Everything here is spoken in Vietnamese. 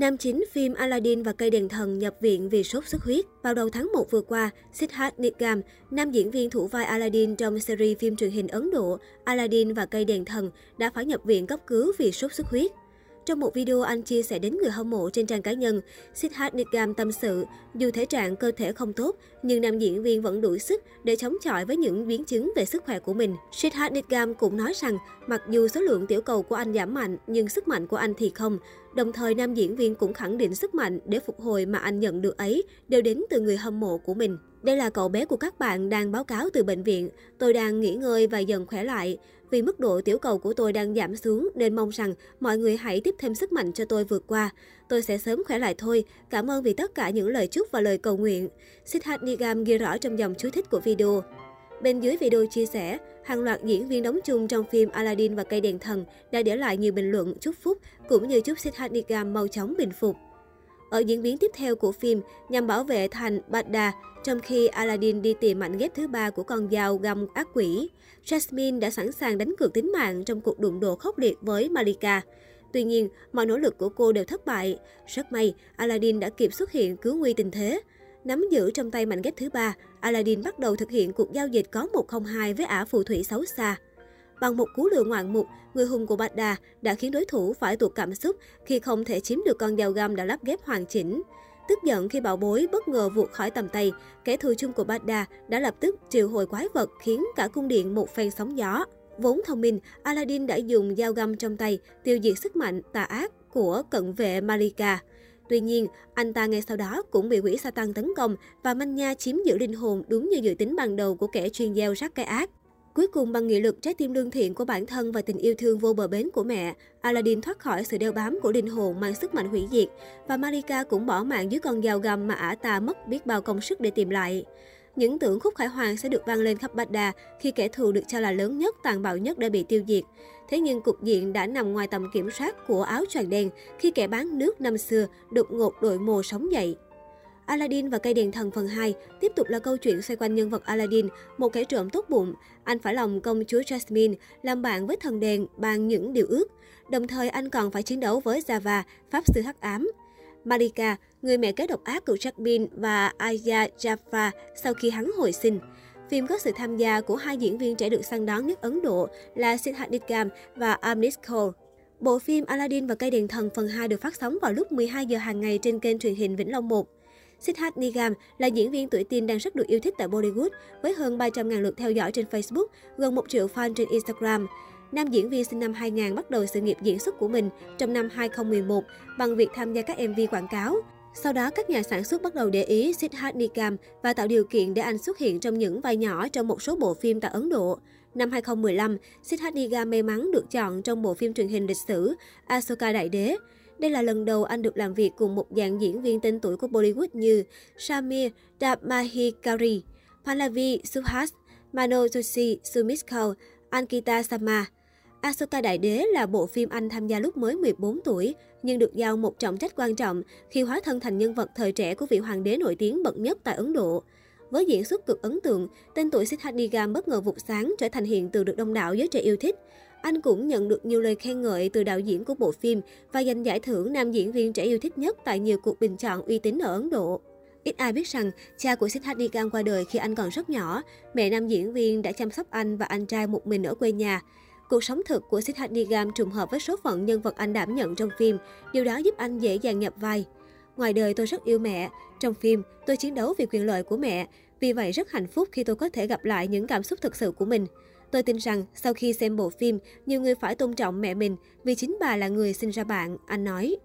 Nam chính phim Aladdin và cây đèn thần nhập viện vì sốt xuất huyết. Vào đầu tháng 1 vừa qua, Siddharth Nigam, nam diễn viên thủ vai Aladdin trong series phim truyền hình Ấn Độ Aladdin và cây đèn thần, đã phải nhập viện cấp cứu vì sốt xuất huyết. Trong một video anh chia sẻ đến người hâm mộ trên trang cá nhân, Siddharth Nigam tâm sự, dù thể trạng cơ thể không tốt, nhưng nam diễn viên vẫn đủ sức để chống chọi với những biến chứng về sức khỏe của mình. Siddharth Nigam cũng nói rằng, mặc dù số lượng tiểu cầu của anh giảm mạnh, nhưng sức mạnh của anh thì không. Đồng thời, nam diễn viên cũng khẳng định sức mạnh để phục hồi mà anh nhận được ấy đều đến từ người hâm mộ của mình. Đây là cậu bé của các bạn đang báo cáo từ bệnh viện. Tôi đang nghỉ ngơi và dần khỏe lại. Vì mức độ tiểu cầu của tôi đang giảm xuống nên mong rằng mọi người hãy tiếp thêm sức mạnh cho tôi vượt qua. Tôi sẽ sớm khỏe lại thôi. Cảm ơn vì tất cả những lời chúc và lời cầu nguyện. Siddharth Nigam ghi rõ trong dòng chú thích của video. Bên dưới video chia sẻ, hàng loạt diễn viên đóng chung trong phim Aladdin và cây đèn thần đã để lại nhiều bình luận chúc phúc cũng như chúc Siddharth Nigam mau chóng bình phục. Ở diễn biến tiếp theo của phim, nhằm bảo vệ thành Baghdad, trong khi Aladdin đi tìm mảnh ghép thứ ba của con dao găm ác quỷ, Jasmine đã sẵn sàng đánh cược tính mạng trong cuộc đụng độ khốc liệt với Malika. Tuy nhiên, mọi nỗ lực của cô đều thất bại. Rất may, Aladdin đã kịp xuất hiện cứu nguy tình thế. Nắm giữ trong tay mảnh ghép thứ ba, Aladdin bắt đầu thực hiện cuộc giao dịch có 102 với ả phù thủy xấu xa. Bằng một cú lừa ngoạn mục, người hùng của Baghdad đã khiến đối thủ phải tụt cảm xúc khi không thể chiếm được con dao găm đã lắp ghép hoàn chỉnh. Tức giận khi bảo bối bất ngờ vụt khỏi tầm tay, kẻ thù chung của Baghdad đã lập tức triệu hồi quái vật khiến cả cung điện một phen sóng gió. Vốn thông minh, Aladdin đã dùng dao găm trong tay tiêu diệt sức mạnh tà ác của cận vệ Malika. Tuy nhiên, anh ta ngay sau đó cũng bị quỷ Satan tấn công và manh nha chiếm giữ linh hồn đúng như dự tính ban đầu của kẻ chuyên gieo rắc cái ác. Cuối cùng, bằng nghị lực trái tim lương thiện của bản thân và tình yêu thương vô bờ bến của mẹ, Aladdin thoát khỏi sự đeo bám của linh hồn mang sức mạnh hủy diệt và Malika cũng bỏ mạng dưới con dao găm mà ả ta mất biết bao công sức để tìm lại. Những tưởng khúc khải hoàn sẽ được vang lên khắp Baghdad khi kẻ thù được cho là lớn nhất, tàn bạo nhất đã bị tiêu diệt. Thế nhưng cục diện đã nằm ngoài tầm kiểm soát của áo choàng đen khi kẻ bán nước năm xưa đột ngột đội mồ sống dậy. Aladdin và cây đèn thần phần 2 tiếp tục là câu chuyện xoay quanh nhân vật Aladdin, một kẻ trộm tốt bụng. Anh phải lòng công chúa Jasmine, làm bạn với thần đèn, bàn những điều ước. Đồng thời, anh còn phải chiến đấu với Jafar, pháp sư hắc ám. Malika, người mẹ kế độc ác của Jasmine và Aya Jafar sau khi hắn hồi sinh. Phim có sự tham gia của hai diễn viên trẻ được săn đón nhất Ấn Độ là Siddharth Nigam và Amnit Kho. Bộ phim Aladdin và cây đèn thần phần 2 được phát sóng vào lúc 12 giờ hàng ngày trên kênh truyền hình Vĩnh Long 1. Siddharth Nigam là diễn viên tuổi teen đang rất được yêu thích tại Bollywood với hơn 300.000 lượt theo dõi trên Facebook, gần 1 triệu fan trên Instagram. Nam diễn viên sinh năm 2000 bắt đầu sự nghiệp diễn xuất của mình trong năm 2011 bằng việc tham gia các MV quảng cáo. Sau đó, các nhà sản xuất bắt đầu để ý Siddharth Nigam và tạo điều kiện để anh xuất hiện trong những vai nhỏ trong một số bộ phim tại Ấn Độ. Năm 2015, Siddharth Nigam may mắn được chọn trong bộ phim truyền hình lịch sử Ashoka Đại Đế. Đây là lần đầu anh được làm việc cùng một dàn diễn viên tên tuổi của Bollywood như Sameer Dad Mahikari, Pallavi Suhas, Manoj Joshi, Sumit Kaur, Ankita Sama. Ashoka Đại Đế là bộ phim anh tham gia lúc mới 14 tuổi, nhưng được giao một trọng trách quan trọng khi hóa thân thành nhân vật thời trẻ của vị hoàng đế nổi tiếng bậc nhất tại Ấn Độ. Với diễn xuất cực ấn tượng, tên tuổi Siddharth Nigam bất ngờ vụt sáng trở thành hiện tượng được đông đảo giới trẻ yêu thích. Anh cũng nhận được nhiều lời khen ngợi từ đạo diễn của bộ phim và giành giải thưởng nam diễn viên trẻ yêu thích nhất tại nhiều cuộc bình chọn uy tín ở Ấn Độ. Ít ai biết rằng, cha của Siddharth Nigam qua đời khi anh còn rất nhỏ. Mẹ nam diễn viên đã chăm sóc anh và anh trai một mình ở quê nhà. Cuộc sống thực của Siddharth Nigam trùng hợp với số phận nhân vật anh đảm nhận trong phim, điều đó giúp anh dễ dàng nhập vai. Ngoài đời tôi rất yêu mẹ, trong phim tôi chiến đấu vì quyền lợi của mẹ, vì vậy rất hạnh phúc khi tôi có thể gặp lại những cảm xúc thực sự của mình. Tôi tin rằng sau khi xem bộ phim, nhiều người phải tôn trọng mẹ mình vì chính bà là người sinh ra bạn, anh nói.